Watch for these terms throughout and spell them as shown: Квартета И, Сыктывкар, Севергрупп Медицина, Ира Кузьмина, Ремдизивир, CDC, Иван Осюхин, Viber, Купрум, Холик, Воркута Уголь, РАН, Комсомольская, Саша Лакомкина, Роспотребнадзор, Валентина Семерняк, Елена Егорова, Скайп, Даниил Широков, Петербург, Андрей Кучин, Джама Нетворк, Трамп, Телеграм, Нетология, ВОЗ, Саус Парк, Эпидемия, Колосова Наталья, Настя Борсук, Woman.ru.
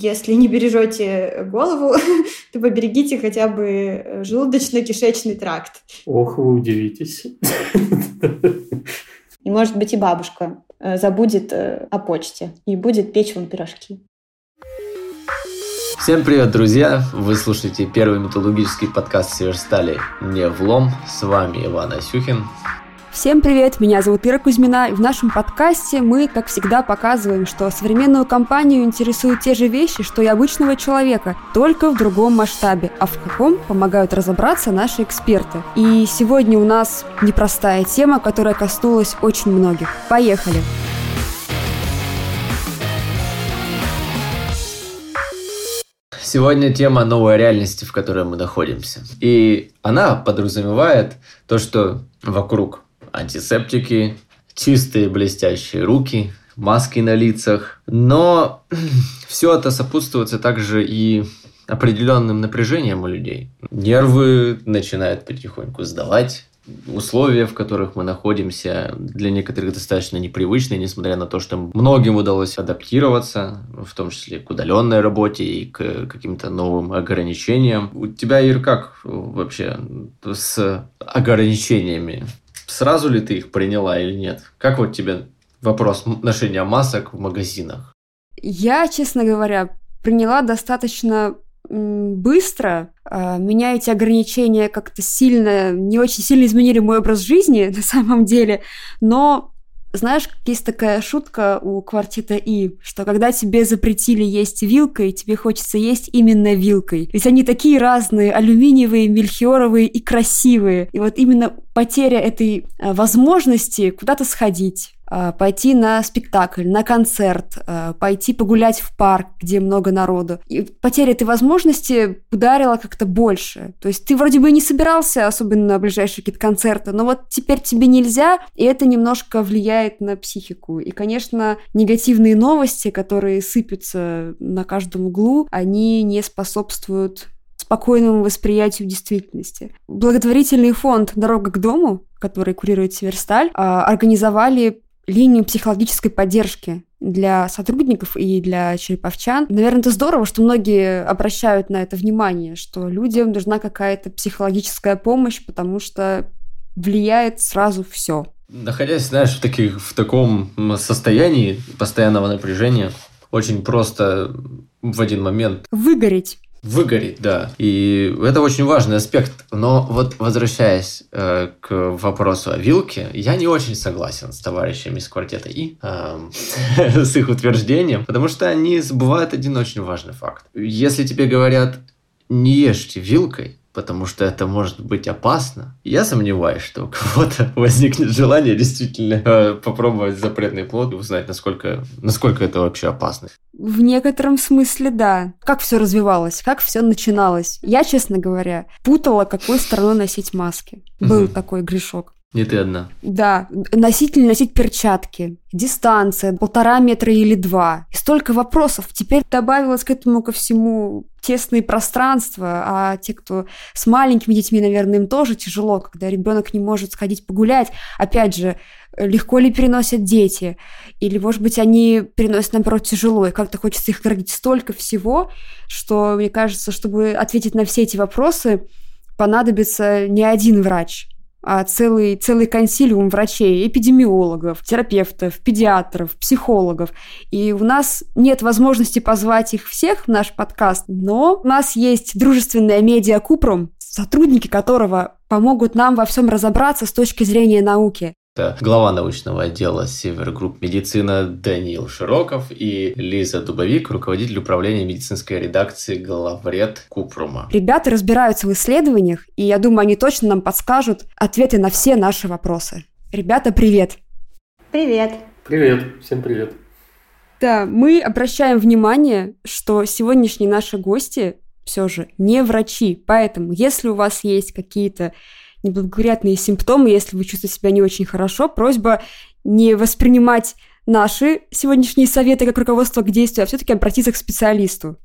Если не бережете голову, то поберегите хотя бы желудочно-кишечный тракт. Ох, вы удивитесь. И, может быть, и бабушка забудет о почте и будет печь вам пирожки. Всем привет, друзья! Вы слушаете первый металлургический подкаст «Северстали. Не влом». С вами Иван Осюхин. Всем привет, меня зовут Ира Кузьмина, и в нашем подкасте мы, как всегда, показываем, что современную компанию интересуют те же вещи, что и обычного человека, только в другом масштабе, а в каком помогают разобраться наши эксперты. И сегодня у нас непростая тема, которая коснулась очень многих. Поехали! Сегодня тема новой реальности, в которой мы находимся. И она подразумевает то, что вокруг антисептики, чистые блестящие руки, маски на лицах. Но все это сопутствуется также и определенным напряжением у людей. Нервы начинают потихоньку сдавать. Условия, в которых мы находимся, для некоторых достаточно непривычные, несмотря на то, что многим удалось адаптироваться, в том числе к удаленной работе и к каким-то новым ограничениям. У тебя, Ир, как вообще с ограничениями? Сразу ли ты их приняла или нет? Как вот тебе вопрос ношения масок в магазинах? Я, честно говоря, приняла достаточно быстро. Меня эти ограничения как-то сильно, не очень сильно изменили мой образ жизни, на самом деле. Но, знаешь, есть такая шутка у «Квартета И», что когда тебе запретили есть вилкой, тебе хочется есть именно вилкой. Ведь они такие разные, алюминиевые, мельхиоровые и красивые. И вот именно потеря этой возможности куда-то сходить, пойти на спектакль, на концерт, пойти погулять в парк, где много народу. И потеря этой возможности ударила как-то больше. То есть ты вроде бы не собирался особенно на ближайшие какие-то концерты, но вот теперь тебе нельзя, и это немножко влияет на психику. И, конечно, негативные новости, которые сыпятся на каждом углу, они не способствуют спокойному восприятию действительности. Благотворительный фонд «Дорога к дому», который курирует Северсталь, организовали линию психологической поддержки для сотрудников и для череповчан. Наверное, это здорово, что многие обращают на это внимание, что людям нужна какая-то психологическая помощь, потому что влияет сразу все. Находясь, знаешь, в таком состоянии постоянного напряжения, очень просто в один момент выгореть. Выгореть, да. И это очень важный аспект. Но вот возвращаясь к вопросу о вилке, я не очень согласен с товарищами из «Квартета И», с их утверждением, потому что они забывают один очень важный факт. Если тебе говорят «не ешьте вилкой», потому что это может быть опасно. Я сомневаюсь, что у кого-то возникнет желание действительно попробовать запретный плод и узнать, насколько это вообще опасно. В некотором смысле, да. Как все развивалось, как все начиналось. Я, честно говоря, путала, какой стороной носить маски. Был такой грешок. Не ты одна. Да. Носить или носить перчатки. Дистанция 1,5 метра или 2. И столько вопросов. Теперь добавилось к этому ко всему тесные пространства. А те, кто с маленькими детьми, наверное, им тоже тяжело, когда ребенок не может сходить погулять. Опять же, легко ли переносят дети? Или, может быть, они переносят, наоборот, тяжело. И как-то хочется их оградить. Столько всего, что, мне кажется, чтобы ответить на все эти вопросы, понадобится не один врач, а целый консилиум врачей, эпидемиологов, терапевтов, педиатров, психологов. И у нас нет возможности позвать их всех в наш подкаст, но у нас есть дружественная медиа «Купрум», сотрудники которого помогут нам во всем разобраться с точки зрения науки. Это глава научного отдела Севергрупп Медицина Даниил Широков и Лиза Дубовик, руководитель управления медицинской редакции Главред Купрума. Ребята разбираются в исследованиях, и я думаю, они точно нам подскажут ответы на все наши вопросы. Ребята, привет! Привет! Привет! Всем привет! Да, мы обращаем внимание, что сегодняшние наши гости все же не врачи, поэтому если у вас есть какие-то неблагоприятные симптомы, если вы чувствуете себя не очень хорошо, просьба не воспринимать наши сегодняшние советы как руководство к действию, а все-таки обратиться к специалисту.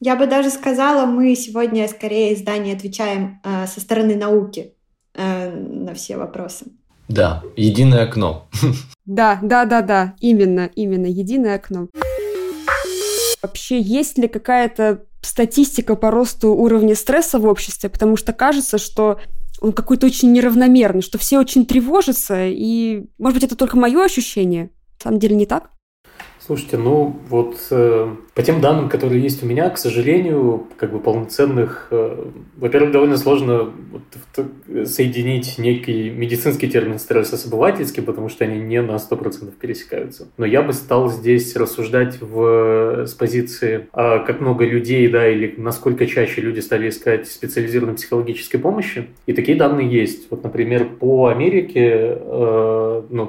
Я бы даже сказала, мы сегодня скорее издание отвечаем со стороны науки на все вопросы. Да, единое окно. Да, именно, единое окно. Вообще, есть ли какая-то статистика по росту уровня стресса в обществе? Потому что кажется, что он какой-то очень неравномерный, что все очень тревожатся, и, может быть, это только мое ощущение? На самом деле не так? Слушайте, по тем данным, которые есть у меня, к сожалению, полноценных... Во-первых, довольно сложно соединить некий медицинский термин стресса с обывательским, потому что они не на 100% пересекаются. Но я бы стал здесь рассуждать с позиции, как много людей, или насколько чаще люди стали искать специализированной психологической помощи. И такие данные есть. Например, по Америке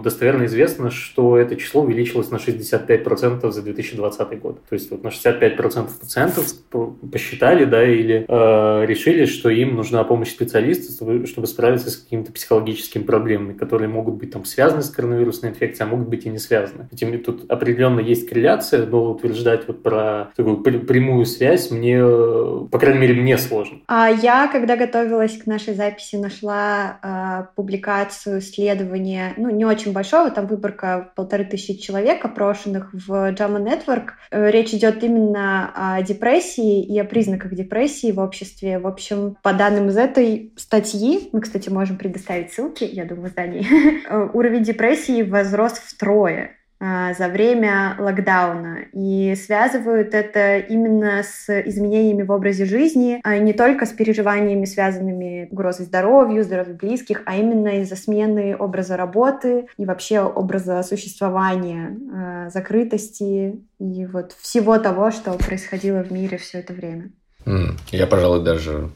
достоверно известно, что это число увеличилось на 65% за 2020 год. То есть на 65% пациентов посчитали, или решили, что им нужна помощь специалиста, чтобы справиться с какими-то психологическими проблемами, которые могут быть связаны с коронавирусной инфекцией, а могут быть и не связаны. Хотя тут определенно есть корреляция, но утверждать про такую прямую связь по крайней мере, мне сложно. А я, когда готовилась к нашей записи, нашла публикацию исследования, не очень большого, там выборка 1500 человек опрошенных в Джама Нетворк. Речь идет именно о депрессии и о признаках депрессии в обществе. В общем, по данным из этой статьи, мы, кстати, можем предоставить ссылки, я думаю, в Дании, уровень депрессии возрос втрое за время локдауна. И связывают это именно с изменениями в образе жизни, а не только с переживаниями, связанными с угрозой здоровью близких, а именно из-за смены образа работы и вообще образа существования, закрытости и всего того, что происходило в мире все это время. Я, пожалуй, даже...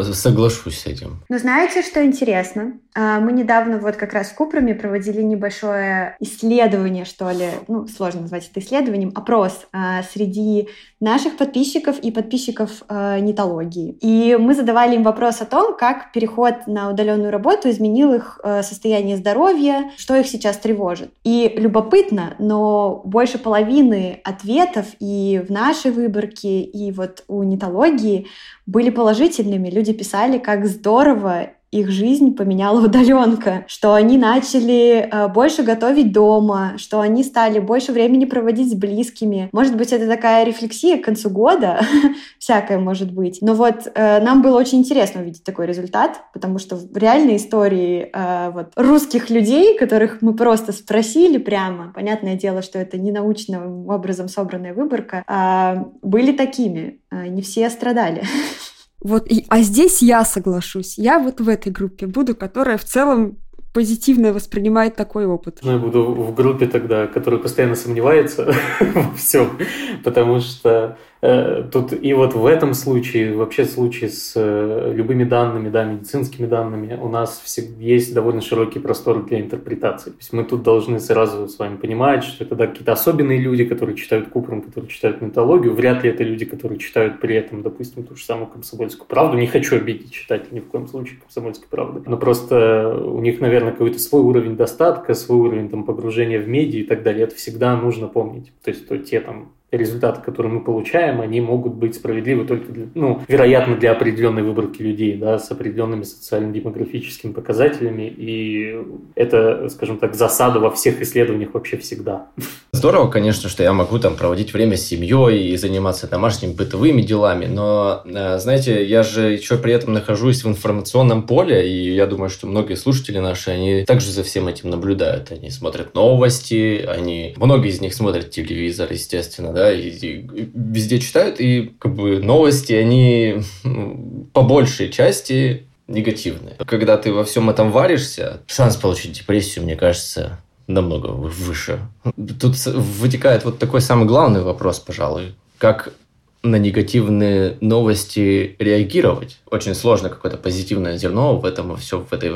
соглашусь с этим. Но знаете, что интересно? Мы недавно как раз в Купруме проводили небольшое исследование, что ли, сложно назвать это исследованием, опрос среди наших подписчиков и подписчиков Нетологии. И мы задавали им вопрос о том, как переход на удаленную работу изменил их состояние здоровья, что их сейчас тревожит. И любопытно, но больше половины ответов и в нашей выборке, и у Нетологии были положительными. Люди писали, как здорово их жизнь поменяла удаленка, что они начали больше готовить дома, что они стали больше времени проводить с близкими. Может быть, это такая рефлексия к концу года, всякое может быть. Но нам было очень интересно увидеть такой результат, потому что в реальной истории русских людей, которых мы просто спросили прямо, понятное дело, что это не научным образом собранная выборка, были такими, не все страдали. А здесь я соглашусь. Я в этой группе буду, которая в целом позитивно воспринимает такой опыт. Я буду в группе тогда, которая постоянно сомневается во всем, потому что тут и в этом случае, вообще в случае с любыми данными, медицинскими данными, у нас есть довольно широкий простор для интерпретаций. То есть мы тут должны сразу с вами понимать, что это какие-то особенные люди, которые читают Купрум, которые читают Нетологию, вряд ли это люди, которые читают при этом, допустим, ту же самую «Комсомольскую правду». Не хочу обидеть читателей ни в коем случае «Комсомольской правды». Но просто у них, наверное, какой-то свой уровень достатка, свой уровень погружения в медиа и так далее. Это всегда нужно помнить. То есть результаты, которые мы получаем, они могут быть справедливы только, вероятно, для определенной выборки людей, с определенными социально-демографическими показателями, и это, скажем так, засада во всех исследованиях вообще всегда. Здорово, конечно, что я могу проводить время с семьей и заниматься домашними бытовыми делами, но, знаете, я же еще при этом нахожусь в информационном поле, и я думаю, что многие слушатели наши, они также за всем этим наблюдают, они смотрят новости, многие из них смотрят телевизор, естественно, и везде читают, и новости, они по большей части негативные. Когда ты во всем этом варишься, шанс получить депрессию, мне кажется, намного выше. Тут вытекает такой самый главный вопрос, пожалуй. Как на негативные новости реагировать? Очень сложно какое-то позитивное зерно в этой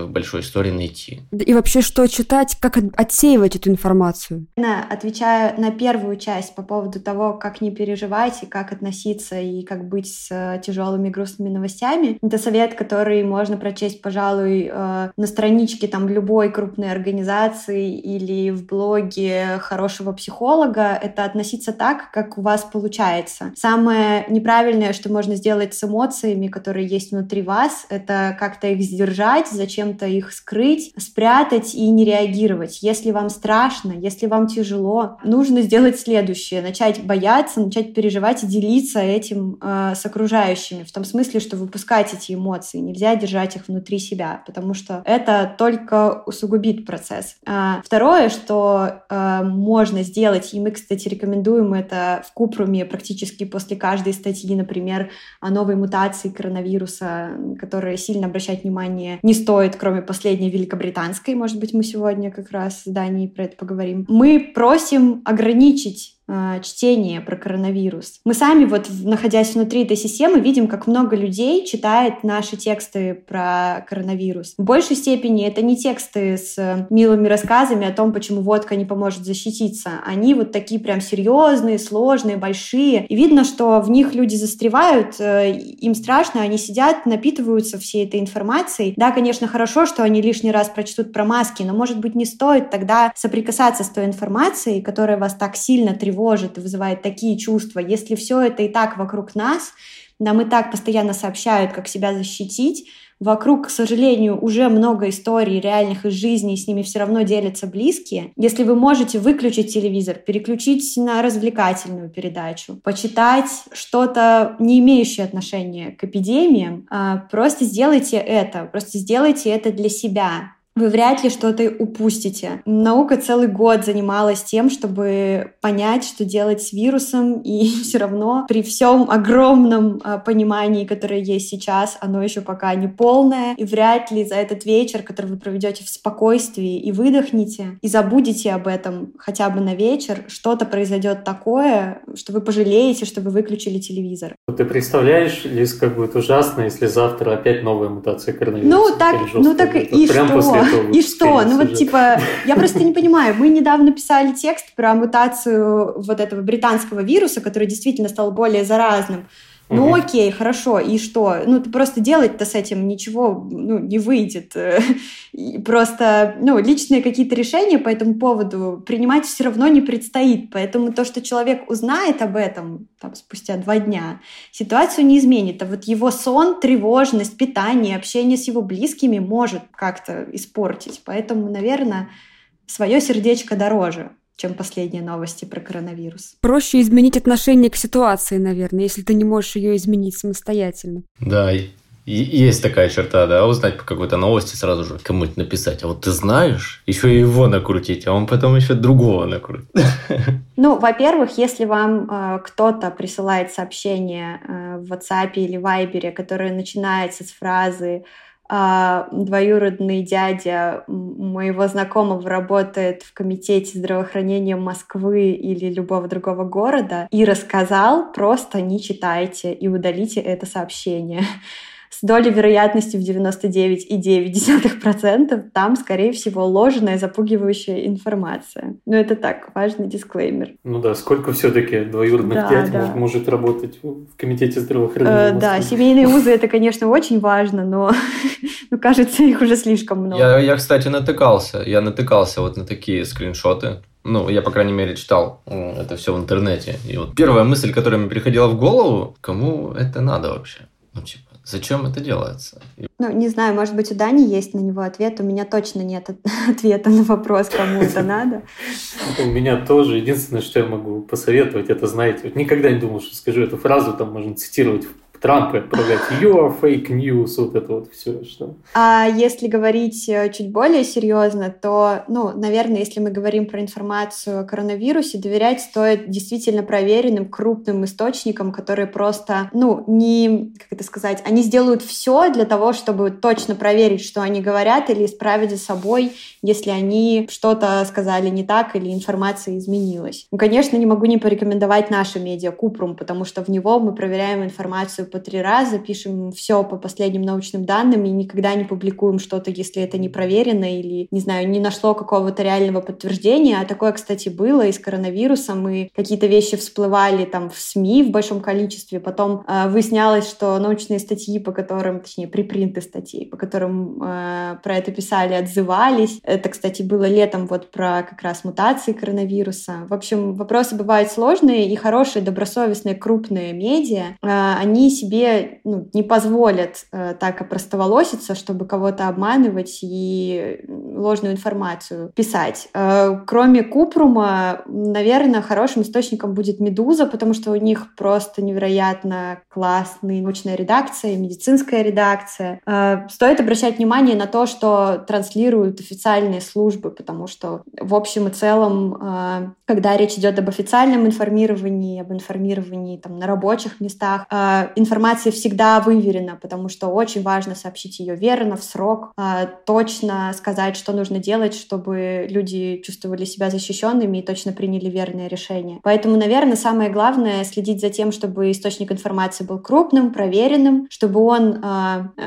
большой истории найти. И вообще, что читать, как отсеивать эту информацию? Отвечая на первую часть по поводу того, как не переживать и как относиться, и как быть с тяжелыми грустными новостями, это совет, который можно прочесть, пожалуй, на страничке любой крупной организации или в блоге хорошего психолога. Это относиться так, как у вас получается. Самое самое неправильное, что можно сделать с эмоциями, которые есть внутри вас, это как-то их сдержать, зачем-то их скрыть, спрятать и не реагировать. Если вам страшно, если вам тяжело, нужно сделать следующее. Начать бояться, начать переживать и делиться этим с окружающими. В том смысле, что выпускать эти эмоции. Нельзя держать их внутри себя, потому что это только усугубит процесс. Второе, что можно сделать, и мы, кстати, рекомендуем это в Купруме практически после каждой статьи, например, о новой мутации коронавируса, которые сильно обращать внимание не стоит, кроме последней великобританской. Может быть, мы сегодня как раз с Данией про это поговорим. Мы просим ограничить чтение про коронавирус. Мы сами, вот, находясь внутри этой системы, видим, как много людей читает наши тексты про коронавирус. В большей степени это не тексты с милыми рассказами о том, почему водка не поможет защититься. Они вот такие прям серьезные, сложные, большие. И видно, что в них люди застревают, им страшно, они сидят, напитываются всей этой информацией. Да, конечно, хорошо, что они лишний раз прочтут про маски, но, может быть, не стоит тогда соприкасаться с той информацией, которая вас так сильно тревожит, и вызывает такие чувства. Если все это и так вокруг нас, нам и так постоянно сообщают, как себя защитить, вокруг, к сожалению, уже много историй реальных из жизни, и с ними все равно делятся близкие. Если вы можете выключить телевизор, переключить на развлекательную передачу, почитать что-то, не имеющее отношения к эпидемиям, просто сделайте это для себя. Вы вряд ли что-то упустите. Наука целый год занималась тем, чтобы понять, что делать с вирусом, и все равно при всем огромном понимании, которое есть сейчас, оно еще пока не полное, и вряд ли за этот вечер, который вы проведете в спокойствии и выдохните, и забудете об этом хотя бы на вечер, что-то произойдет такое, что вы пожалеете, что вы выключили телевизор. Ты представляешь, Лиз, как будет ужасно, если завтра опять новая мутация коронавируса? Ну так и что? И что? Ну вот типа, я просто не понимаю. Мы недавно писали текст про мутацию вот этого британского вируса, который действительно стал более заразным. Ну окей, хорошо, и что? Ну просто делать-то с этим ничего не выйдет. Просто личные какие-то решения по этому поводу принимать все равно не предстоит. Поэтому то, что человек узнает об этом спустя 2 дня, ситуацию не изменит. А вот его сон, тревожность, питание, общение с его близкими может как-то испортить. Поэтому, наверное, свое сердечко дороже, чем последние новости про коронавирус. Проще изменить отношение к ситуации, наверное, если ты не можешь ее изменить самостоятельно. Да, есть такая черта, да, узнать по какой-то новости сразу же кому-нибудь написать. А вот ты знаешь, еще и его накрутить, а он потом еще другого накрутит. Во-первых, если вам кто-то присылает сообщение в WhatsApp или Viber, которое начинается с фразы: двоюродный дядя моего знакомого работает в комитете здравоохранения Москвы или любого другого города и рассказал, просто не читайте и удалите это сообщение. С долей вероятности в 99,9% там, скорее всего, ложная, запугивающая информация. Это так, важный дисклеймер. Сколько все-таки двоюродных дядь может работать в комитете здравоохранения? Да, семейные узы, это, конечно, очень важно, но, кажется, их уже слишком много. Я, кстати, натыкался. Я натыкался вот на такие скриншоты. Я, по крайней мере, читал это все в интернете. И вот первая мысль, которая мне приходила в голову: кому это надо вообще? Зачем это делается? Не знаю, может быть, у Дани есть на него ответ. У меня точно нет ответа на вопрос, кому это надо. У меня тоже. Единственное, что я могу посоветовать, это, знаете, никогда не думал, что скажу эту фразу, там можно цитировать Трампа, отправлять «You are fake news», вот это вот все, что... А если говорить чуть более серьезно, то, наверное, если мы говорим про информацию о коронавирусе, доверять стоит действительно проверенным крупным источникам, которые просто, они сделают все для того, чтобы точно проверить, что они говорят, или исправить за собой, если они что-то сказали не так, или информация изменилась. Конечно, не могу не порекомендовать наше медиа Купрум, потому что в него мы проверяем информацию по 3 раза, пишем все по последним научным данным и никогда не публикуем что-то, если это не проверено или, не знаю, не нашло какого-то реального подтверждения. А такое, кстати, было и с коронавирусом, и какие-то вещи всплывали там в СМИ в большом количестве. Потом выяснялось, что научные статьи, по которым, точнее, припринты статей, по которым про это писали, отзывались. Это, кстати, было летом вот про как раз мутации коронавируса. В общем, вопросы бывают сложные, и хорошие, добросовестные, крупные медиа, они себе не позволят так опростоволоситься, чтобы кого-то обманывать и ложную информацию писать. Кроме Купрума, наверное, хорошим источником будет «Медуза», потому что у них просто невероятно классная научная редакция, медицинская редакция. Стоит обращать внимание на то, что транслируют официальные службы, потому что в общем и целом, когда речь идет об официальном информировании, об информировании там, на рабочих местах, информация всегда выверена, потому что очень важно сообщить ее верно, в срок, точно сказать, что нужно делать, чтобы люди чувствовали себя защищенными и точно приняли верное решение. Поэтому, наверное, самое главное — следить за тем, чтобы источник информации был крупным, проверенным, чтобы он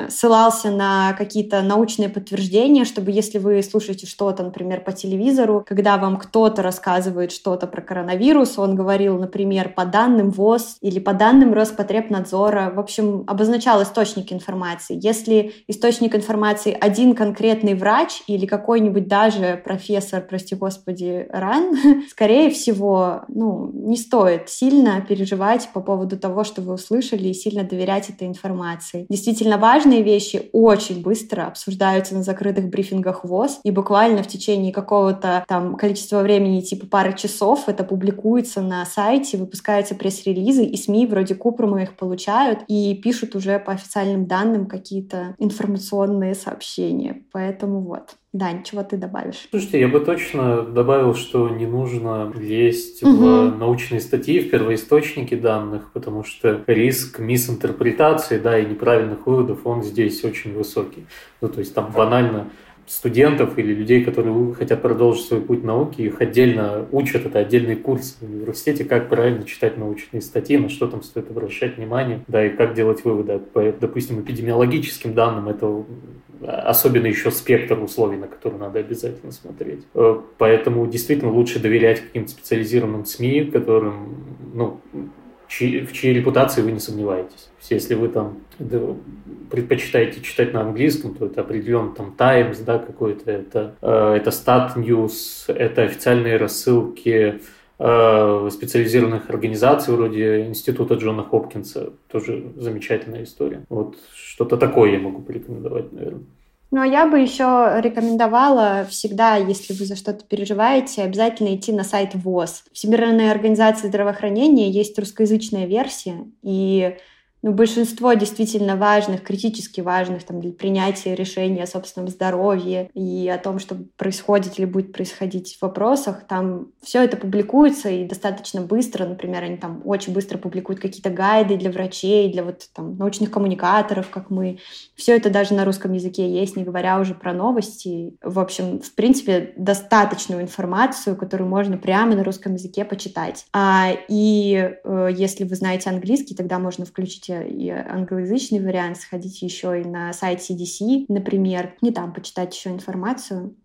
ссылался на какие-то научные подтверждения, чтобы если вы слушаете что-то, например, по телевизору, когда вам кто-то рассказывает что-то про коронавирус, он говорил, например, по данным ВОЗ или по данным Роспотребнадзора, в общем, обозначал источник информации. Если источник информации один конкретный врач или какой-нибудь даже профессор, прости господи, РАН, скорее всего, не стоит сильно переживать по поводу того, что вы услышали, и сильно доверять этой информации. Действительно важные вещи очень быстро обсуждаются на закрытых брифингах ВОЗ, и буквально в течение какого-то там количества времени, типа пары часов, это публикуется на сайте, выпускаются пресс-релизы, и СМИ вроде Купрума их получают и пишут уже по официальным данным какие-то информационные сообщения. Поэтому вот. Дань, чего ты добавишь? Слушайте, я бы точно добавил, что не нужно лезть в научные статьи, в первоисточники данных, потому что риск мисинтерпретации, и неправильных выводов, он здесь очень высокий. То есть там банально студентов или людей, которые хотят продолжить свой путь науки, их отдельно учат, это отдельный курс в университете, как правильно читать научные статьи, на что там стоит обращать внимание, и как делать выводы. По, допустим, эпидемиологическим данным, это особенно еще спектр условий, на которые надо обязательно смотреть. Поэтому действительно лучше доверять каким-то специализированным СМИ, которым, в чьей репутации вы не сомневаетесь. Если вы там предпочитаете читать на английском, то это определенно там Times, какой-то, это Stat News, это официальные рассылки специализированных организаций вроде Института Джона Хопкинса. Тоже замечательная история. Вот что-то такое я могу порекомендовать, наверное. Но я бы еще рекомендовала всегда, если вы за что-то переживаете, обязательно идти на сайт ВОЗ. Всемирная организация здравоохранения, есть русскоязычная версия, и большинство действительно важных, критически важных для принятия решений о собственном здоровье и о том, что происходит или будет происходить в вопросах, там все это публикуется и достаточно быстро. Например, они там очень быстро публикуют какие-то гайды для врачей, для научных коммуникаторов, как мы. Все это даже на русском языке есть, не говоря уже про новости. В общем, в принципе, достаточную информацию, которую можно прямо на русском языке почитать. Если вы знаете английский, тогда можно включить и англоязычный вариант, сходите еще и на сайт CDC, например, и там почитать еще информацию.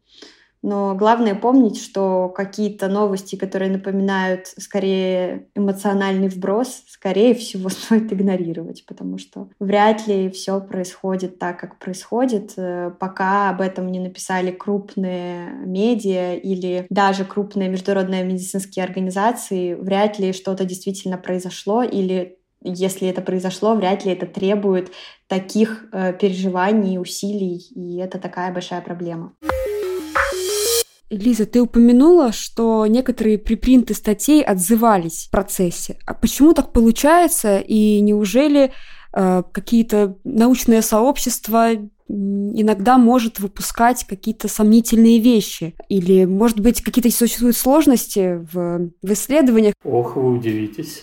Но главное помнить, что какие-то новости, которые напоминают скорее эмоциональный вброс, скорее всего, стоит игнорировать, потому что вряд ли все происходит так, как происходит, пока об этом не написали крупные медиа или даже крупные международные медицинские организации, вряд ли что-то действительно произошло или если это произошло, вряд ли это требует таких переживаний, усилий, и это такая большая проблема. Лиза, ты упомянула, что некоторые припринты статей отзывались в процессе. А почему так получается, и неужели какие-то научные сообщества иногда может выпускать какие-то сомнительные вещи? Или, может быть, какие-то существуют сложности в исследованиях? Ох, вы удивитесь.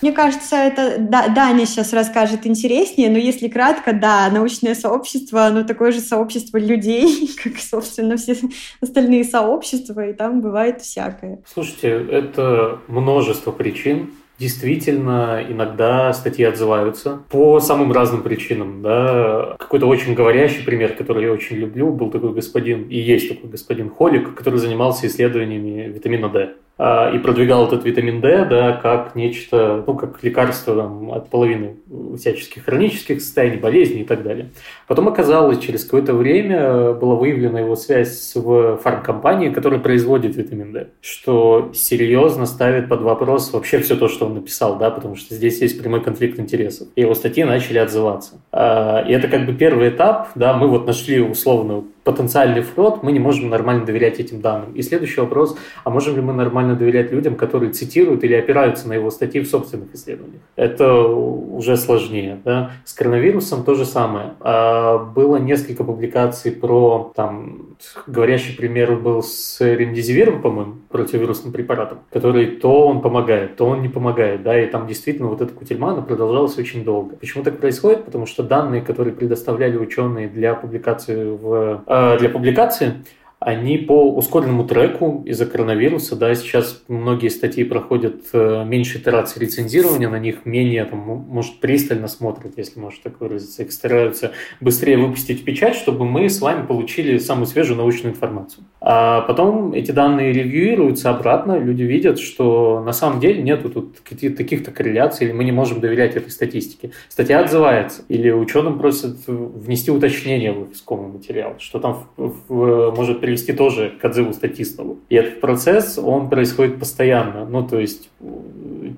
Мне кажется, это Даня сейчас расскажет интереснее, но если кратко, научное сообщество, оно такое же сообщество людей, как, собственно, все остальные сообщества, и там бывает всякое. Слушайте, это множество причин, Действительно, иногда статьи отзываются по самым разным причинам, да. Какой-то очень говорящий пример, который я очень люблю, был такой господин, и есть такой господин Холик, который занимался исследованиями витамина D. И продвигал этот витамин D, да, как нечто, ну, как лекарство там, от половины всяческих хронических состояний, болезней и так далее. Потом оказалось, через какое-то время была выявлена его связь с фармкомпанией, которая производит витамин D, что серьезно ставит под вопрос вообще все то, что он написал, да, потому что здесь есть прямой конфликт интересов. И его статьи начали отзываться. И это как бы первый этап, да, мы вот нашли условно потенциальный фрод, мы не можем нормально доверять этим данным. И следующий вопрос, а можем ли мы нормально доверять людям, которые цитируют или опираются на его статьи в собственных исследованиях? Это уже сложнее. Да? С коронавирусом то же самое. Было несколько публикаций про, там, говорящий пример был с ремдизивиром, по-моему, противовирусным препаратом, который то он помогает, то он не помогает. Да? И там действительно вот эта кутельмана продолжалась очень долго. Почему так происходит? Потому что данные, которые предоставляли ученые для публикации в... для публикации, они по ускоренному треку из-за коронавируса, да, сейчас многие статьи проходят меньше итераций рецензирования, на них менее, там, может, пристально смотрят, если можно так выразиться, их стараются быстрее выпустить в печать, чтобы мы с вами получили самую свежую научную информацию. А потом эти данные ревьюируются обратно, люди видят, что на самом деле нету тут каких-то корреляций, или мы не можем доверять этой статистике. Статья отзывается, или ученым просят внести уточнение в искомый материал, что там может привести тоже к отзыву статьи снова. И этот процесс, он происходит постоянно. Ну, то есть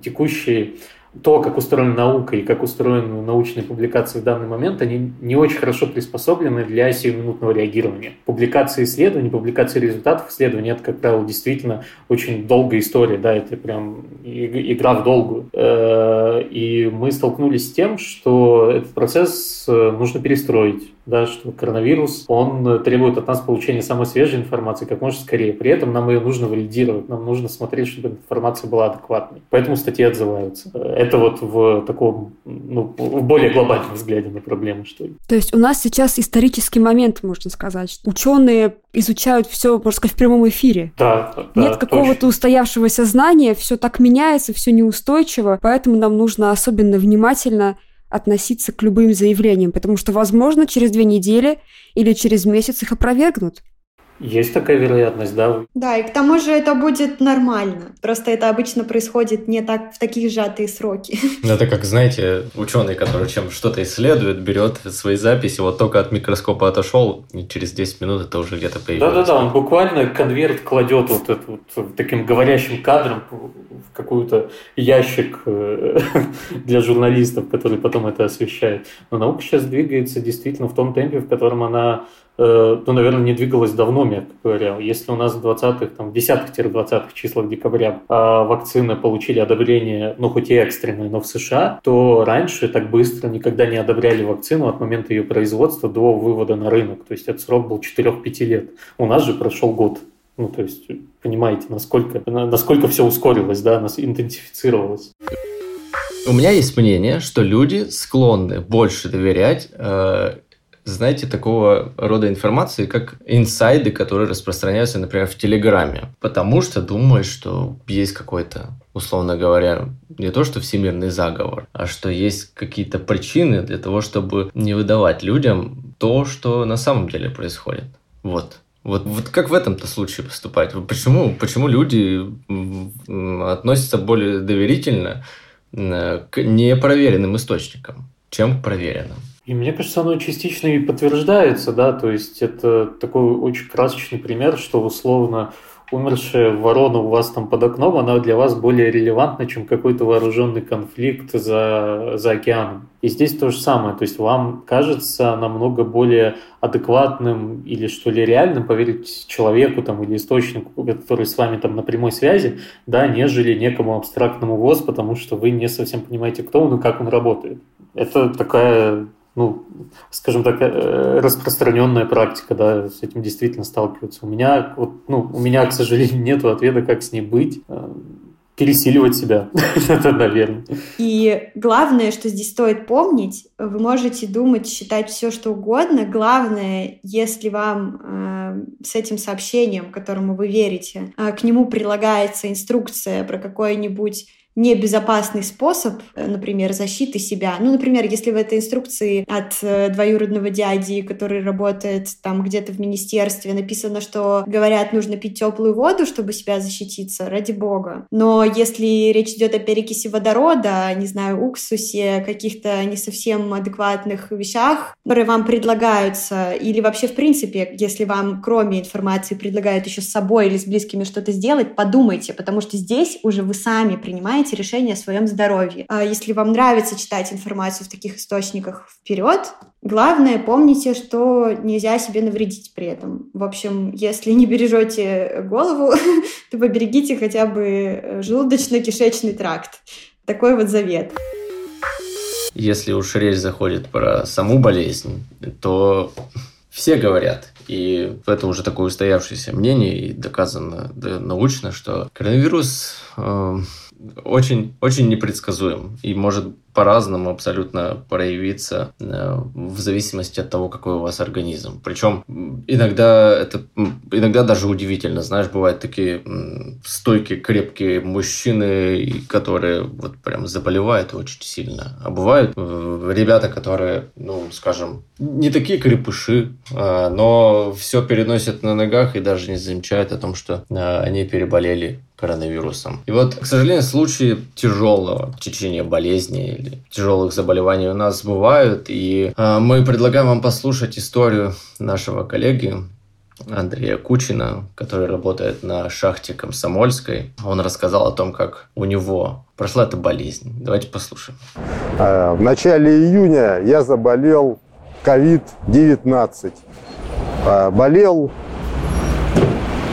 текущие... То, как устроена наука и как устроены научные публикации в данный момент, они не очень хорошо приспособлены для сиюминутного реагирования. Публикации исследований, публикации результатов исследований — это, как правило, действительно очень долгая история, да, это прям игра в долгую. И мы столкнулись с тем, что этот процесс нужно перестроить, да, что коронавирус, он требует от нас получения самой свежей информации как можно скорее. При этом нам ее нужно валидировать, нам нужно смотреть, чтобы информация была адекватной. Поэтому статьи отзываются. Это вот в таком, ну, в более глобальном взгляде на проблему, что ли. То есть у нас сейчас исторический момент, можно сказать. Ученые изучают все, можно сказать, в прямом эфире. Да. Нет какого-то устоявшегося знания, все так меняется, все неустойчиво, поэтому нам нужно особенно внимательно относиться к любым заявлениям, потому что, возможно, через 2 недели или через месяц их опровергнут. Есть такая вероятность, да. Да, и к тому же это будет нормально. Просто это обычно происходит не так в такие сжатые сроки. Ну, это как, знаете, ученый, который чем что-то исследует, берет свои записи, вот только от микроскопа отошел, и через 10 минут это уже где-то появилось. Да-да-да, он буквально конверт кладет вот этот вот таким говорящим кадром в какой-то ящик для журналистов, который потом это освещает. Но наука сейчас двигается действительно в том темпе, в котором она... ну, наверное, не двигалось давно, мягко говоря. Если у нас в 10-20-х числах декабря вакцины получили одобрение, ну, хоть и экстренное, но в США, то раньше так быстро никогда не одобряли вакцину от момента ее производства до вывода на рынок. То есть этот срок был 4-5 лет. У нас же прошел год. Ну, то есть, понимаете, насколько все ускорилось, да, нас интенсифицировалось. У меня есть мнение, что люди склонны больше доверять... знаете, такого рода информации, как инсайды, которые распространяются, например, в Телеграме. Потому что думаешь, что есть какой-то, условно говоря, не то что всемирный заговор, а что есть какие-то причины для того, чтобы не выдавать людям то, что на самом деле происходит. Вот как в этом-то случае поступать? Почему люди относятся более доверительно к непроверенным источникам, чем к проверенным? И мне кажется, оно частично и подтверждается, да, то есть это такой очень красочный пример, что условно умершая ворона у вас там под окном, она для вас более релевантна, чем какой-то вооруженный конфликт за океаном. И здесь то же самое, то есть вам кажется намного более адекватным или что ли реальным поверить человеку там, или источнику, который с вами там на прямой связи, да, нежели некому абстрактному ВОЗ, потому что вы не совсем понимаете, кто он и как он работает. Это такая... ну, скажем так, распространенная практика, да, с этим действительно сталкиваются. У меня, к сожалению, нет ответа, как с ней быть, пересиливать себя, это, наверное. И главное, что здесь стоит помнить, вы можете думать, считать все, что угодно, главное, если вам с этим сообщением, которому вы верите, к нему прилагается инструкция про какое-нибудь небезопасный способ, например, защиты себя. Ну, например, если в этой инструкции от двоюродного дяди, который работает там где-то в министерстве, написано, что, говорят, нужно пить теплую воду, чтобы себя защититься, ради бога. Но если речь идет о перекиси водорода, не знаю, уксусе, каких-то не совсем адекватных вещах, которые вам предлагаются, или вообще, в принципе, если вам, кроме информации, предлагают еще с собой или с близкими что-то сделать, подумайте, потому что здесь уже вы сами принимаете решение о своем здоровье. Если вам нравится читать информацию в таких источниках, вперед. Главное, помните, что нельзя себе навредить при этом. В общем, если не бережете голову, то поберегите хотя бы желудочно-кишечный тракт. Такой вот завет. Если уж речь заходит про саму болезнь, то все говорят, и это уже такое устоявшееся мнение, и доказано научно, что коронавирус очень непредсказуем и может по-разному абсолютно проявиться в зависимости от того, какой у вас организм. Причем иногда даже удивительно. Знаешь, бывают такие стойкие, крепкие мужчины, которые вот прям заболевают очень сильно. А бывают ребята, которые, ну, скажем, не такие крепыши, но все переносят на ногах и даже не замечают о том, что они переболели коронавирусом. И вот, к сожалению, случаи тяжелого течения болезни или тяжелых заболеваний у нас бывают, и мы предлагаем вам послушать историю нашего коллеги Андрея Кучина, который работает на шахте Комсомольской. Он рассказал о том, как у него прошла эта болезнь. Давайте послушаем. В начале июня я заболел COVID-19. Болел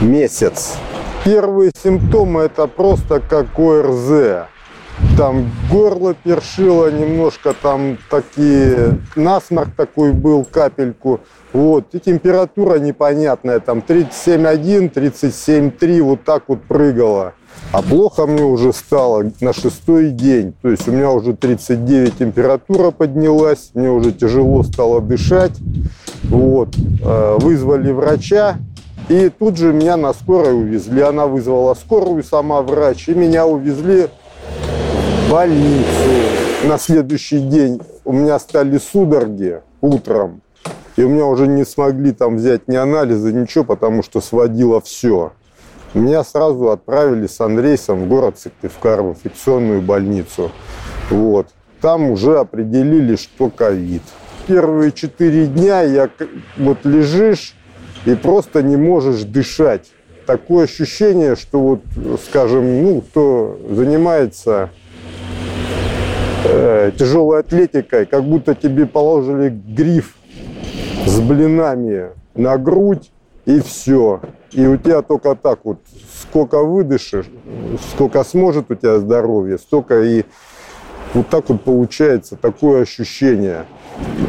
месяц. Первые симптомы – это просто как ОРЗ. Там горло першило немножко, там такие, насморк такой был, капельку. Вот. И температура непонятная, там 37,1, 37,3, вот так вот прыгала. А плохо мне уже стало на шестой день. То есть у меня уже 39 температура поднялась, мне уже тяжело стало дышать. Вот. Вызвали врача. И тут же меня на скорой увезли. Она вызвала скорую, сама врач, и меня увезли в больницу. На следующий день у меня стали судороги утром. И у меня уже не смогли там взять ни анализы, ничего, потому что сводило все. Меня сразу отправили с Андрейсом в город Сыктывкар, в инфекционную больницу. Вот. Там уже определили, что ковид. Первые 4 дня я вот лежишь, и просто не можешь дышать. Такое ощущение, что вот, скажем, ну, кто занимается тяжелой атлетикой, как будто тебе положили гриф с блинами на грудь, и все. И у тебя только так вот, сколько выдышишь, сколько сможет у тебя здоровье, столько и вот так вот получается, такое ощущение.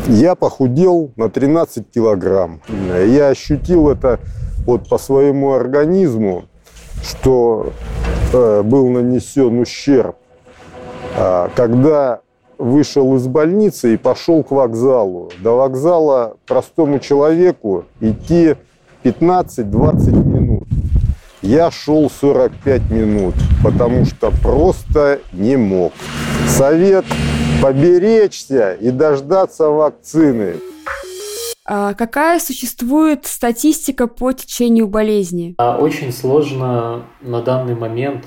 Я похудел на 13 килограмм. Я ощутил это вот по своему организму, что был нанесен ущерб. Когда вышел из больницы и пошел к вокзалу. До вокзала простому человеку идти 15-20 минут. Я шел 45 минут, потому что просто не мог. Совет – поберечься и дождаться вакцины. А какая существует статистика по течению болезни? Очень сложно на данный момент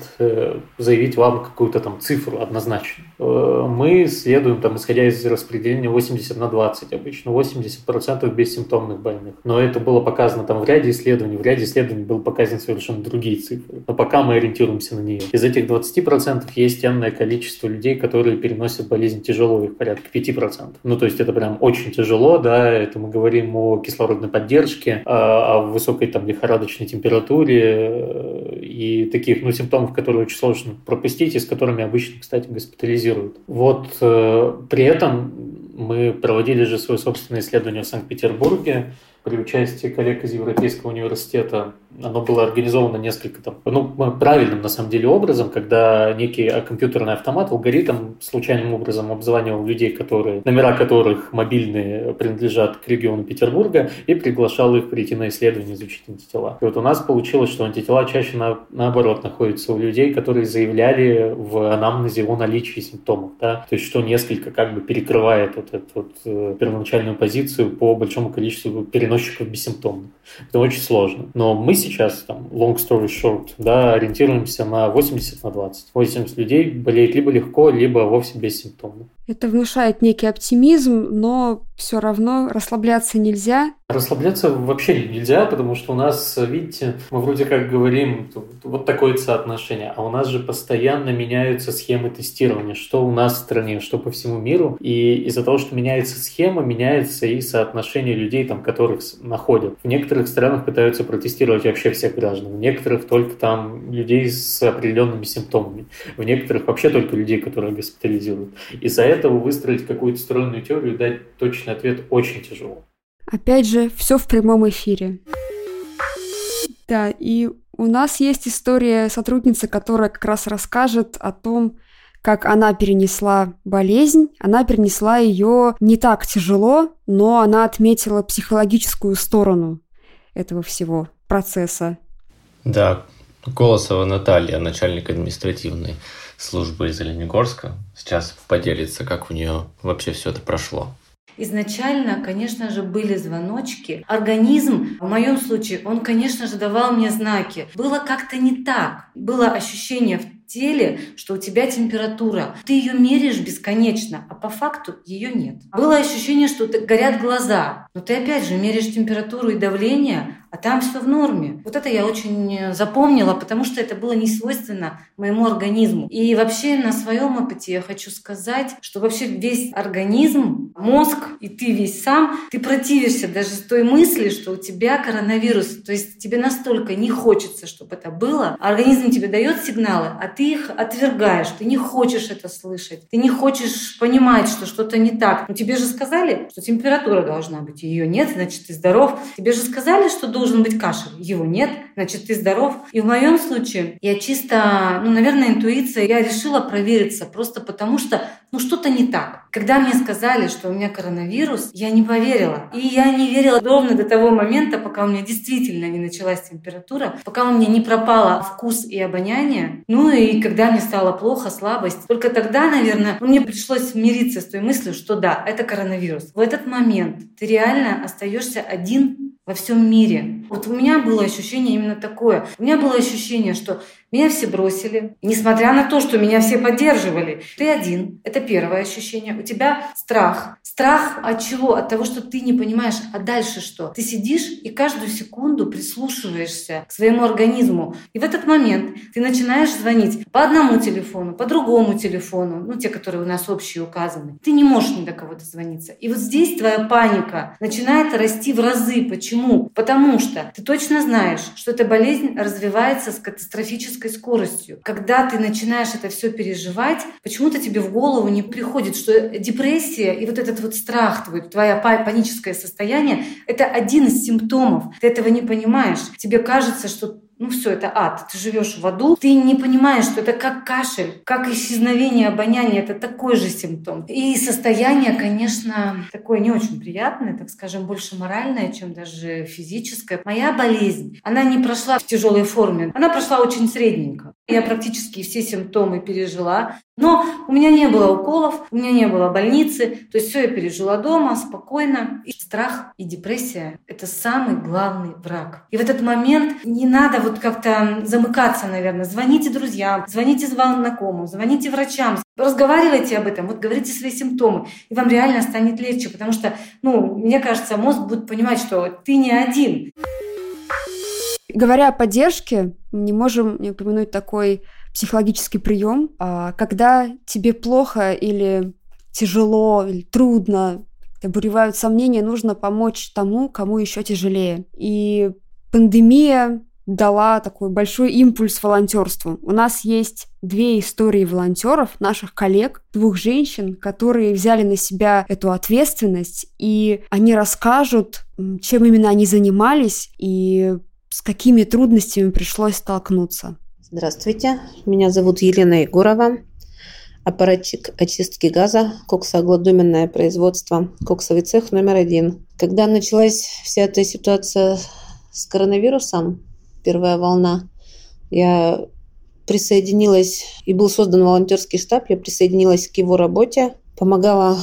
заявить вам какую-то там цифру однозначно. Мы следуем, там, исходя из распределения 80/20 обычно. 80% бессимптомных больных. Но это было показано там в ряде исследований. В ряде исследований были показаны совершенно другие цифры. Но пока мы ориентируемся на нее. Из этих 20% есть энное количество людей, которые переносят болезнь тяжело, их порядка 5%. Ну, то есть это прям очень тяжело, да, это мы говорим о кислородной поддержке, о высокой там лихорадочной температуре и таких, ну, симптомов, которые очень сложно пропустить и с которыми обычно, кстати, госпитализируют. Вот при этом мы проводили же свое собственное исследование в Санкт-Петербурге, при участии коллег из Европейского университета. Оно было организовано несколько правильным на самом деле образом, когда некий компьютерный автомат, алгоритм случайным образом обзванивал людей, номера которых мобильные принадлежат к региону Петербурга, и приглашал их прийти на исследование, изучить антитела. И вот у нас получилось, что антитела чаще наоборот находятся у людей, которые заявляли в анамнезе о наличии симптомов. Да? То есть что несколько перекрывает вот эту первоначальную позицию по большому количеству переносчиков бессимптомных. Это очень сложно. Но мы сейчас, long story short, ориентируемся на 80/20. 80 людей болеет либо легко, либо вовсе бессимптомно. Это внушает некий оптимизм, но все равно расслабляться нельзя. Расслабляться вообще нельзя, потому что у нас, видите, мы вроде как говорим, вот такое соотношение, а у нас же постоянно меняются схемы тестирования, что у нас в стране, что по всему миру, и из-за того, что меняется схема, меняется и соотношение людей, которых находят. В некоторых странах пытаются протестировать вообще всех граждан, в некоторых только людей с определенными симптомами, в некоторых вообще только людей, которые госпитализируют. Из-за этого выстроить какую-то стройную теорию, дать точный ответ очень тяжело. Опять же, все в прямом эфире. Да, и у нас есть история сотрудницы, которая как раз расскажет о том, как она перенесла болезнь. Она перенесла ее не так тяжело, но она отметила психологическую сторону этого всего процесса. Да, Колосова Наталья, начальник административной службы из Оленегорска, сейчас поделится, как у нее вообще все это прошло. Изначально, конечно же, были звоночки. Организм, в моем случае, он, конечно же, давал мне знаки. Было как-то не так. Было ощущение в теле, что у тебя температура. Ты ее меряешь бесконечно, а по факту ее нет. Было ощущение, что горят глаза. Но ты опять же меряешь температуру и давление, а там все в норме. Вот это я очень запомнила, потому что это было не свойственно моему организму. И вообще на своем опыте я хочу сказать, что вообще весь организм, мозг и ты весь сам, ты противишься даже той мысли, что у тебя коронавирус. То есть тебе настолько не хочется, чтобы это было. Организм тебе дает сигналы, а ты их отвергаешь. Ты не хочешь это слышать. Ты не хочешь понимать, что что-то не так. Но тебе же сказали, что температура должна быть. Ее нет, значит, ты здоров. Тебе же сказали, что должен быть кашель. Его нет, значит, ты здоров. И в моем случае я чисто, наверное, интуиция. Я решила провериться просто потому, что, что-то не так. Когда мне сказали, что у меня коронавирус, я не поверила. И я не верила ровно до того момента, пока у меня действительно не началась температура, пока у меня не пропало вкус и обоняние. И когда мне стало плохо, слабость. Только тогда, наверное, мне пришлось мириться с той мыслью, что да, это коронавирус. В этот момент ты реально остаешься один во всем мире. Вот у меня было ощущение именно такое. У меня было ощущение, что меня все бросили, несмотря на то, что меня все поддерживали. Ты один. Это первое ощущение. У тебя страх. Страх от чего? От того, что ты не понимаешь, а дальше что? Ты сидишь и каждую секунду прислушиваешься к своему организму. И в этот момент ты начинаешь звонить по одному телефону, по другому телефону, те, которые у нас общие указаны. Ты не можешь ни до кого дозвониться. И вот здесь твоя паника начинает расти в разы. Почему? Потому что ты точно знаешь, что эта болезнь развивается с катастрофической скоростью. Когда ты начинаешь это все переживать, почему-то тебе в голову не приходит, что депрессия и вот этот страх, твое паническое состояние — это один из симптомов. Ты этого не понимаешь. Тебе кажется, что все, это ад. Ты живешь в аду. Ты не понимаешь, что это как кашель, как исчезновение обоняния. Это такой же симптом. И состояние, конечно, такое не очень приятное, так скажем, больше моральное, чем даже физическое. Моя болезнь, она не прошла в тяжелой форме. Она прошла очень средненько. Я практически все симптомы пережила. Но у меня не было уколов, у меня не было больницы. То есть все я пережила дома, спокойно. И страх, и депрессия — это самый главный враг. И в этот момент не надо как-то замыкаться, наверное. Звоните друзьям, звоните знакомым, звоните врачам. Разговаривайте об этом, говорите свои симптомы, и вам реально станет легче. Потому что, мне кажется, мозг будет понимать, что ты не один. Говоря о поддержке, не можем не упомянуть такой психологический прием, когда тебе плохо или тяжело, или трудно, обуревают сомнения, нужно помочь тому, кому еще тяжелее. И пандемия дала такой большой импульс волонтерству. У нас есть две истории волонтеров, наших коллег, двух женщин, которые взяли на себя эту ответственность, и они расскажут, чем именно они занимались и с какими трудностями пришлось столкнуться. Здравствуйте, меня зовут Елена Егорова. Аппаратчик очистки газа, коксоогладуменное производство, коксовый цех номер 1. Когда началась вся эта ситуация с коронавирусом, первая волна, я присоединилась, и был создан волонтерский штаб, я присоединилась к его работе, помогала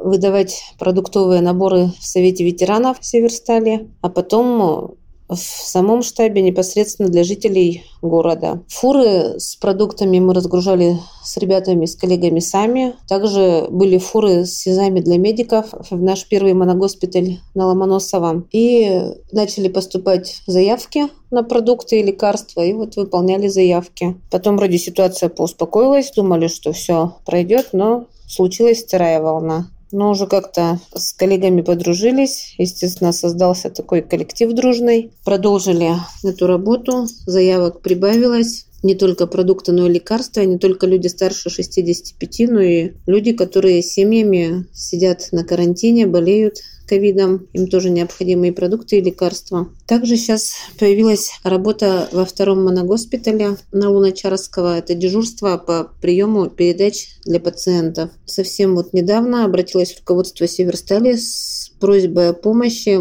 выдавать продуктовые наборы в Совете ветеранов Северстали, а потом в самом штабе непосредственно для жителей города. Фуры с продуктами мы разгружали с ребятами, с коллегами сами. Также были фуры с СИЗами для медиков в наш первый моногоспиталь на Ломоносова. И начали поступать заявки на продукты и лекарства, и вот выполняли заявки. Потом вроде ситуация поуспокоилась, думали, что все пройдет, но случилась вторая волна. Но уже как-то с коллегами подружились. Естественно, создался такой коллектив дружный. Продолжили эту работу. Заявок прибавилось. Не только продукты, но и лекарства. Не только люди старше 65, но и люди, которые семьями сидят на карантине, болеют ковидом. Им тоже необходимы и продукты, и лекарства. Также сейчас появилась работа во втором моногоспитале на Луначарского. Это дежурство по приему передач для пациентов. Совсем вот недавно обратилось руководство Северстали с просьбой о помощи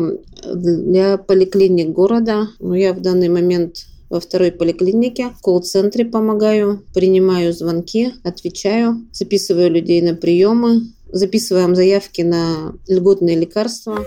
для поликлиник города. Но я в данный момент во второй поликлинике, в колл-центре помогаю, принимаю звонки, отвечаю, записываю людей на приемы, записываем заявки на льготные лекарства.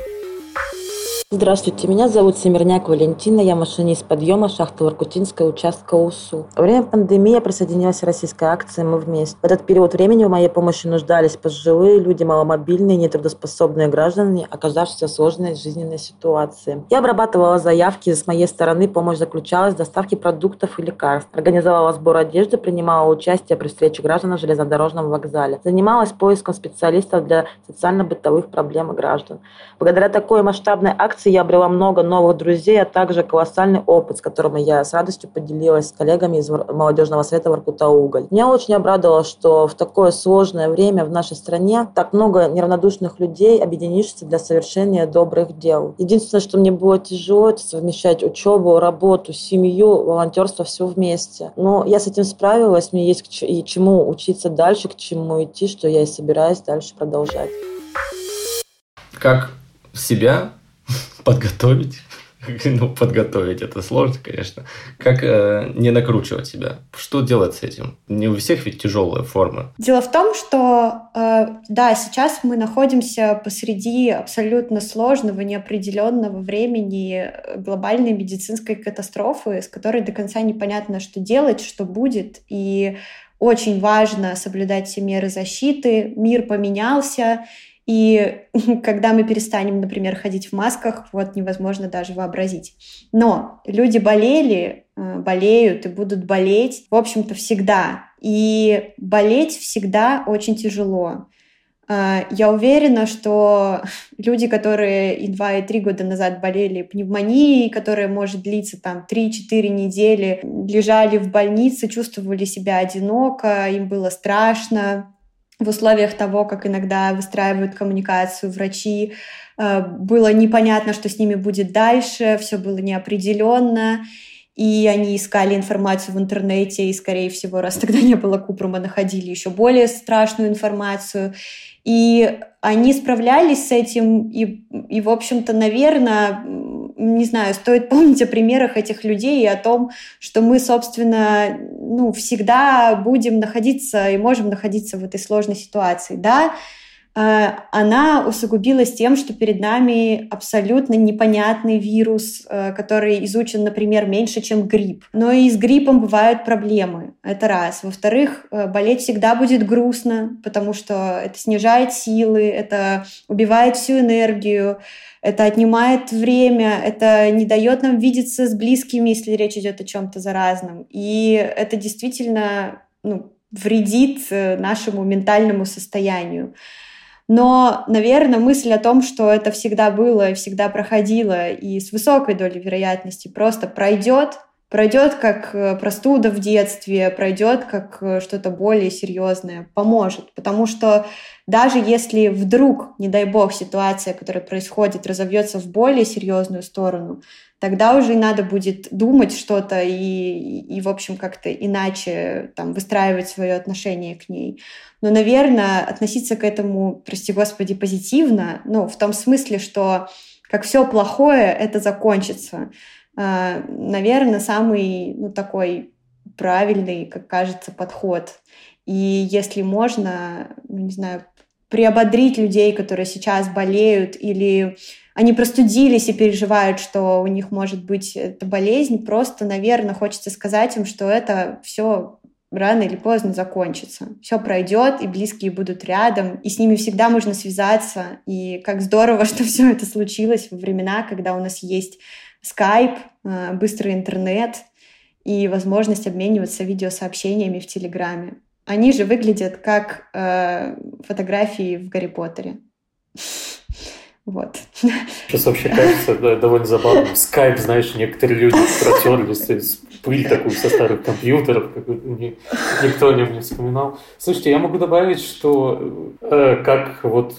Здравствуйте, меня зовут Семерняк Валентина, я машинист подъема шахты Воркутинская, участка УСУ. Во время пандемии я присоединилась к российской акции «Мы вместе». В этот период времени в моей помощи нуждались пожилые люди, маломобильные, нетрудоспособные граждане, оказавшиеся в сложной жизненной ситуации. Я обрабатывала заявки, с моей стороны помощь заключалась в доставке продуктов и лекарств, организовала сбор одежды, принимала участие при встрече граждан в железнодорожном вокзале, занималась поиском специалистов для социально-бытовых проблем граждан. Благодаря такой масштабной акции я обрела много новых друзей, а также колоссальный опыт, с которым я с радостью поделилась с коллегами из молодежного совета «Воркута Уголь». Меня очень обрадовало, что в такое сложное время в нашей стране так много неравнодушных людей, объединившихся для совершения добрых дел. Единственное, что мне было тяжело, это совмещать учебу, работу, семью, волонтерство, все вместе. Но я с этим справилась, мне есть и чему учиться дальше, к чему идти, что я и собираюсь дальше продолжать. Как себя подготовить? Ну, подготовить это сложно, конечно. Как не накручивать себя? Что делать с этим? Не у всех ведь тяжелая форма. Дело в том, что, да, сейчас мы находимся посреди абсолютно сложного, неопределенного времени глобальной медицинской катастрофы, с которой до конца непонятно, что делать, что будет. И очень важно соблюдать все меры защиты. Мир поменялся. И когда мы перестанем, например, ходить в масках, вот невозможно даже вообразить. Но люди болели, болеют и будут болеть, в общем-то, всегда. И болеть всегда очень тяжело. Я уверена, что люди, которые и 2, и 3 года назад болели пневмонией, которая может длиться там 3-4 недели, лежали в больнице, чувствовали себя одиноко, им было страшно. В условиях того, как иногда выстраивают коммуникацию врачи, было непонятно, что с ними будет дальше, все было неопределенно, и они искали информацию в интернете, и, скорее всего, раз тогда не было Купрума, находили еще более страшную информацию. И они справлялись с этим, и в общем-то, наверное, не знаю, стоит помнить о примерах этих людей и о том, что мы, собственно, всегда будем находиться и можем находиться в этой сложной ситуации. Да, она усугубилась тем, что перед нами абсолютно непонятный вирус, который изучен, например, меньше, чем грипп. Но и с гриппом бывают проблемы, это раз. Во-вторых, болеть всегда будет грустно, потому что это снижает силы, это убивает всю энергию, это отнимает время, это не дает нам видеться с близкими, если речь идет о чем-то заразном. И это действительно, вредит нашему ментальному состоянию. Но, наверное, мысль о том, что это всегда было и всегда проходило, и с высокой долей вероятности просто пройдет, Пройдет как простуда в детстве, пройдет как что-то более серьезное, поможет. Потому что даже если вдруг, не дай бог, ситуация, которая происходит, разовьется в более серьезную сторону, тогда уже надо будет думать что-то и в общем, как-то иначе там, выстраивать свое отношение к ней. Но, наверное, относиться к этому, прости господи, позитивно, ну, в том смысле, что как все плохое, это закончится. Наверное, самый такой правильный, как кажется, подход. И если можно, не знаю, приободрить людей, которые сейчас болеют, или они простудились и переживают, что у них может быть эта болезнь, просто, наверное, хочется сказать им, что это все рано или поздно закончится. Все пройдет, и близкие будут рядом, и с ними всегда можно связаться. И как здорово, что все это случилось во времена, когда у нас есть скайп, быстрый интернет и возможность обмениваться видеосообщениями в Телеграме. Они же выглядят как фотографии в Гарри Поттере. Вот. Сейчас вообще кажется довольно забавным. Скайп, знаешь, некоторые люди протерлись, пыль такую со старых компьютеров, никто о нем не вспоминал. Слушайте, я могу добавить, что как вот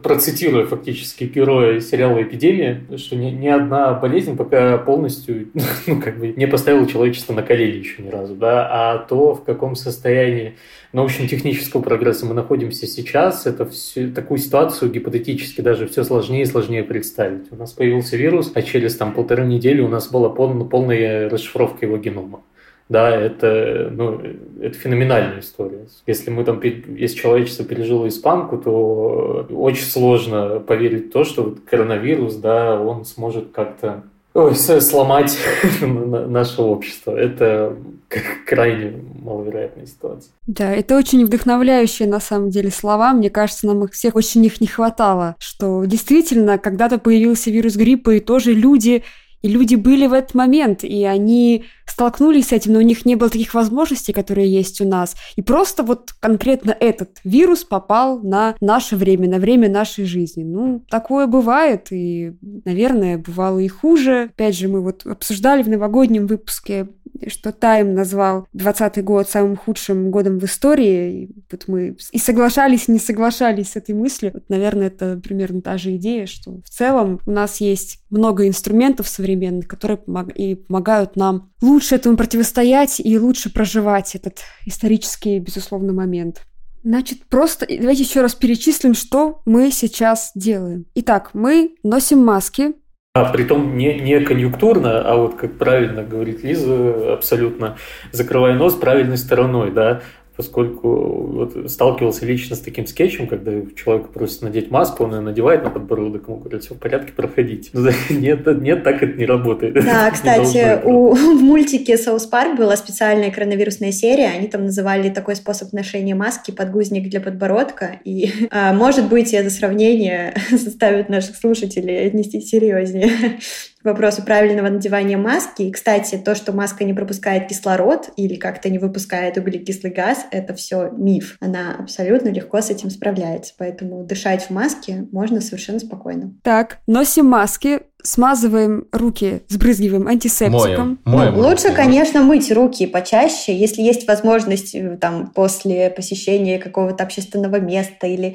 процитирую фактически героя сериала «Эпидемия», что ни одна болезнь пока полностью не поставила человечество на колени еще ни разу, да, а то, в каком состоянии научно-технического прогресса мы находимся сейчас, это все, такую ситуацию гипотетически даже все сложнее и сложнее представить. У нас появился вирус, а через полторы недели у нас была полная расшифровка его генома. Да, это феноменальная история. Если если человечество пережило испанку, то очень сложно поверить в то, что коронавирус, да, он сможет как-то сломать наше общество. Это крайне маловероятная ситуация. Да, это очень вдохновляющие на самом деле слова. Мне кажется, нам их всех очень их не хватало. Что действительно, когда-то появился вирус гриппа, и тоже люди... И люди были в этот момент, и они столкнулись с этим, но у них не было таких возможностей, которые есть у нас. И просто вот конкретно этот вирус попал на наше время, на время нашей жизни. Ну, такое бывает, и, наверное, бывало и хуже. Опять же, мы вот обсуждали в новогоднем выпуске, что Тайм назвал 2020 год самым худшим годом в истории. И вот мы и соглашались, и не соглашались с этой мыслью. Вот, наверное, это примерно та же идея, что в целом у нас есть много инструментов современных, которые помогают нам лучше этому противостоять и лучше проживать этот исторический, безусловно, момент. Значит, просто давайте еще раз перечислим, что мы сейчас делаем. Итак, мы носим маски. А притом не конъюнктурно, а вот как правильно говорит Лиза, абсолютно закрывая нос правильной стороной, да, поскольку вот сталкивался лично с таким скетчем, когда человек просит надеть маску, он ее надевает на подбородок, ему говорят, все в порядке, проходите. Но, нет, так это не работает. Да, кстати, в мультике «Саус Парк» была специальная коронавирусная серия, они там называли такой способ ношения маски подгузник для подбородка, и, может быть, это сравнение заставит наших слушателей отнестись серьезнее к вопросу правильного надевания маски. И, кстати, то, что маска не пропускает кислород или как-то не выпускает углекислый газ, это все миф. Она абсолютно легко с этим справляется, поэтому дышать в маске можно совершенно спокойно. Так, носим маски, смазываем руки, сбрызгиваем антисептиком. Моем лучше, конечно, мыть руки почаще, если есть возможность там, после посещения какого-то общественного места или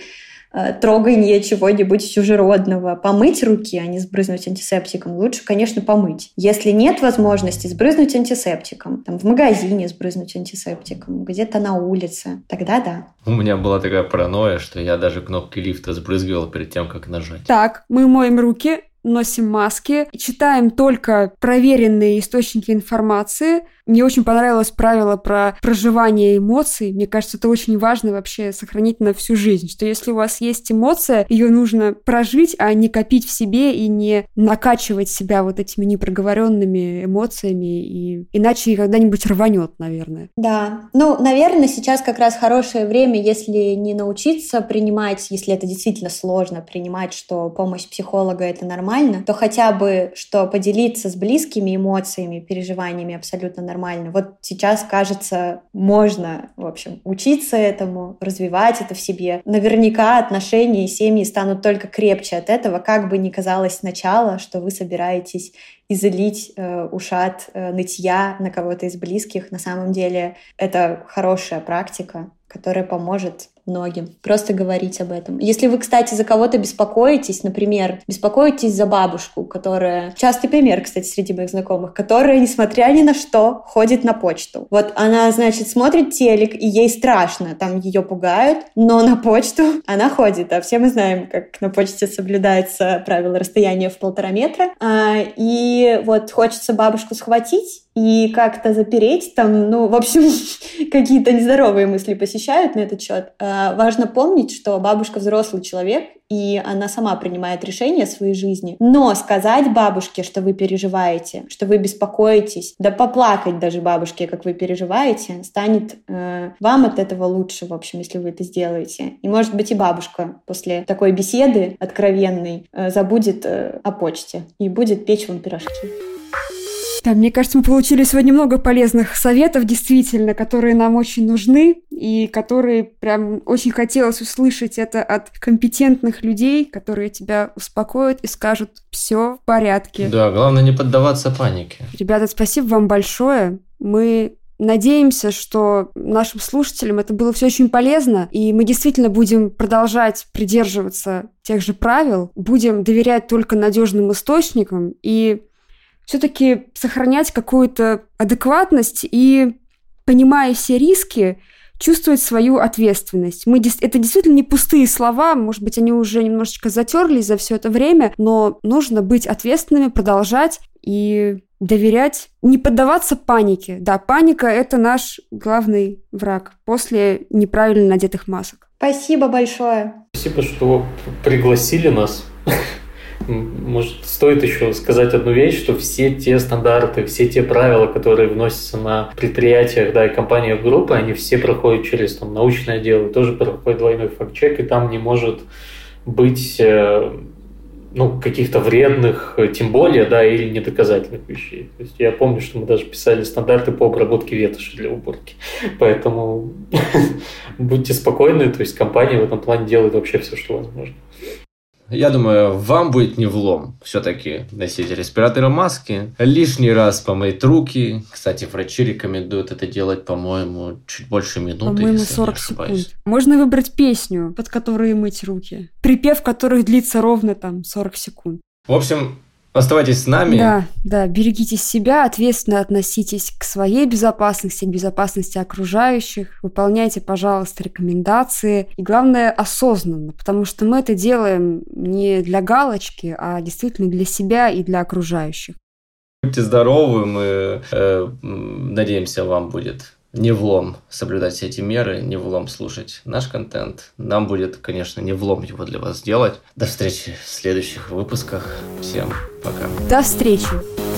трогание чего-нибудь чужеродного. Помыть руки, а не сбрызнуть антисептиком. Лучше, конечно, помыть. Если нет возможности, сбрызнуть антисептиком. Там, в магазине сбрызнуть антисептиком, где-то на улице. Тогда да. У меня была такая паранойя, что я даже кнопки лифта сбрызгивал перед тем, как нажать. Так, мы моем руки, носим маски, читаем только проверенные источники информации. Мне очень понравилось правило про проживание эмоций. Мне кажется, это очень важно вообще сохранить на всю жизнь, что если у вас есть эмоция, ее нужно прожить, а не копить в себе и не накачивать себя вот этими непроговоренными эмоциями, и иначе когда-нибудь рванет, наверное. Да. Наверное, сейчас как раз хорошее время, если не научиться принимать, если это действительно сложно, принимать, что помощь психолога — это нормально, нормально, то хотя бы, что поделиться с близкими эмоциями, переживаниями абсолютно нормально. Вот сейчас, кажется, можно, в общем, учиться этому, развивать это в себе. Наверняка отношения и семьи станут только крепче от этого, как бы ни казалось сначала, что вы собираетесь излить ушат нытья на кого-то из близких. На самом деле это хорошая практика, которая поможет многим. Просто говорить об этом. Если вы, кстати, за кого-то беспокоитесь, например, беспокоитесь за бабушку, которая... Частый пример, кстати, среди моих знакомых, которая, несмотря ни на что, ходит на почту. Вот она, значит, смотрит телек, и ей страшно, там ее пугают, но на почту она ходит. А все мы знаем, как на почте соблюдается правило расстояния в 1,5 метра. И вот хочется бабушку схватить и как-то запереть там, ну, в общем, какие-то нездоровые мысли посещают на этот счет. Важно помнить, что бабушка взрослый человек, и она сама принимает решения о своей жизни. Но сказать бабушке, что вы переживаете, что вы беспокоитесь, да поплакать даже бабушке, как вы переживаете, станет вам от этого лучше, в общем, если вы это сделаете. И, может быть, и бабушка после такой беседы откровенной забудет о почте и будет печь вам пирожки. Да, мне кажется, мы получили сегодня много полезных советов, действительно, которые нам очень нужны и которые прям очень хотелось услышать это от компетентных людей, которые тебя успокоят и скажут «все в порядке». Да, главное не поддаваться панике. Ребята, спасибо вам большое. Мы... надеемся, что нашим слушателям это было все очень полезно, и мы действительно будем продолжать придерживаться тех же правил, будем доверять только надежным источникам и все-таки сохранять какую-то адекватность и, понимая все риски, чувствовать свою ответственность. Это действительно не пустые слова, может быть, они уже немножечко затерлись за все это время, но нужно быть ответственными, продолжать и доверять, не поддаваться панике. Да, паника – это наш главный враг после неправильно надетых масок. Спасибо большое. Спасибо, что пригласили нас. Может, стоит еще сказать одну вещь, что все те стандарты, все те правила, которые вносятся на предприятиях, да, и компаниях группы, они все проходят через там научное дело, тоже проходит двойной факт-чек, и там не может быть каких-то вредных, тем более, да, или недоказательных вещей. То есть я помню, что мы даже писали стандарты по обработке ветоши для уборки. Поэтому будьте спокойны, то есть компания в этом плане делает вообще все, что возможно. Я думаю, вам будет не влом все-таки носить респираторы, маски. Лишний раз помыть руки. Кстати, врачи рекомендуют это делать, по-моему, чуть больше минуты, по-моему, если 40 не ошибаюсь. Секунд. Можно выбрать песню, под которую мыть руки, припев которой длится ровно там 40 секунд. В общем, оставайтесь с нами. Да, берегите себя, ответственно относитесь к своей безопасности, к безопасности окружающих. Выполняйте, пожалуйста, рекомендации. И главное, осознанно, потому что мы это делаем не для галочки, а действительно для себя и для окружающих. Будьте здоровы, мы надеемся, вам будет не влом соблюдать все эти меры, не влом слушать наш контент. Нам будет, конечно, не влом его для вас делать. До встречи в следующих выпусках. Всем пока. До встречи.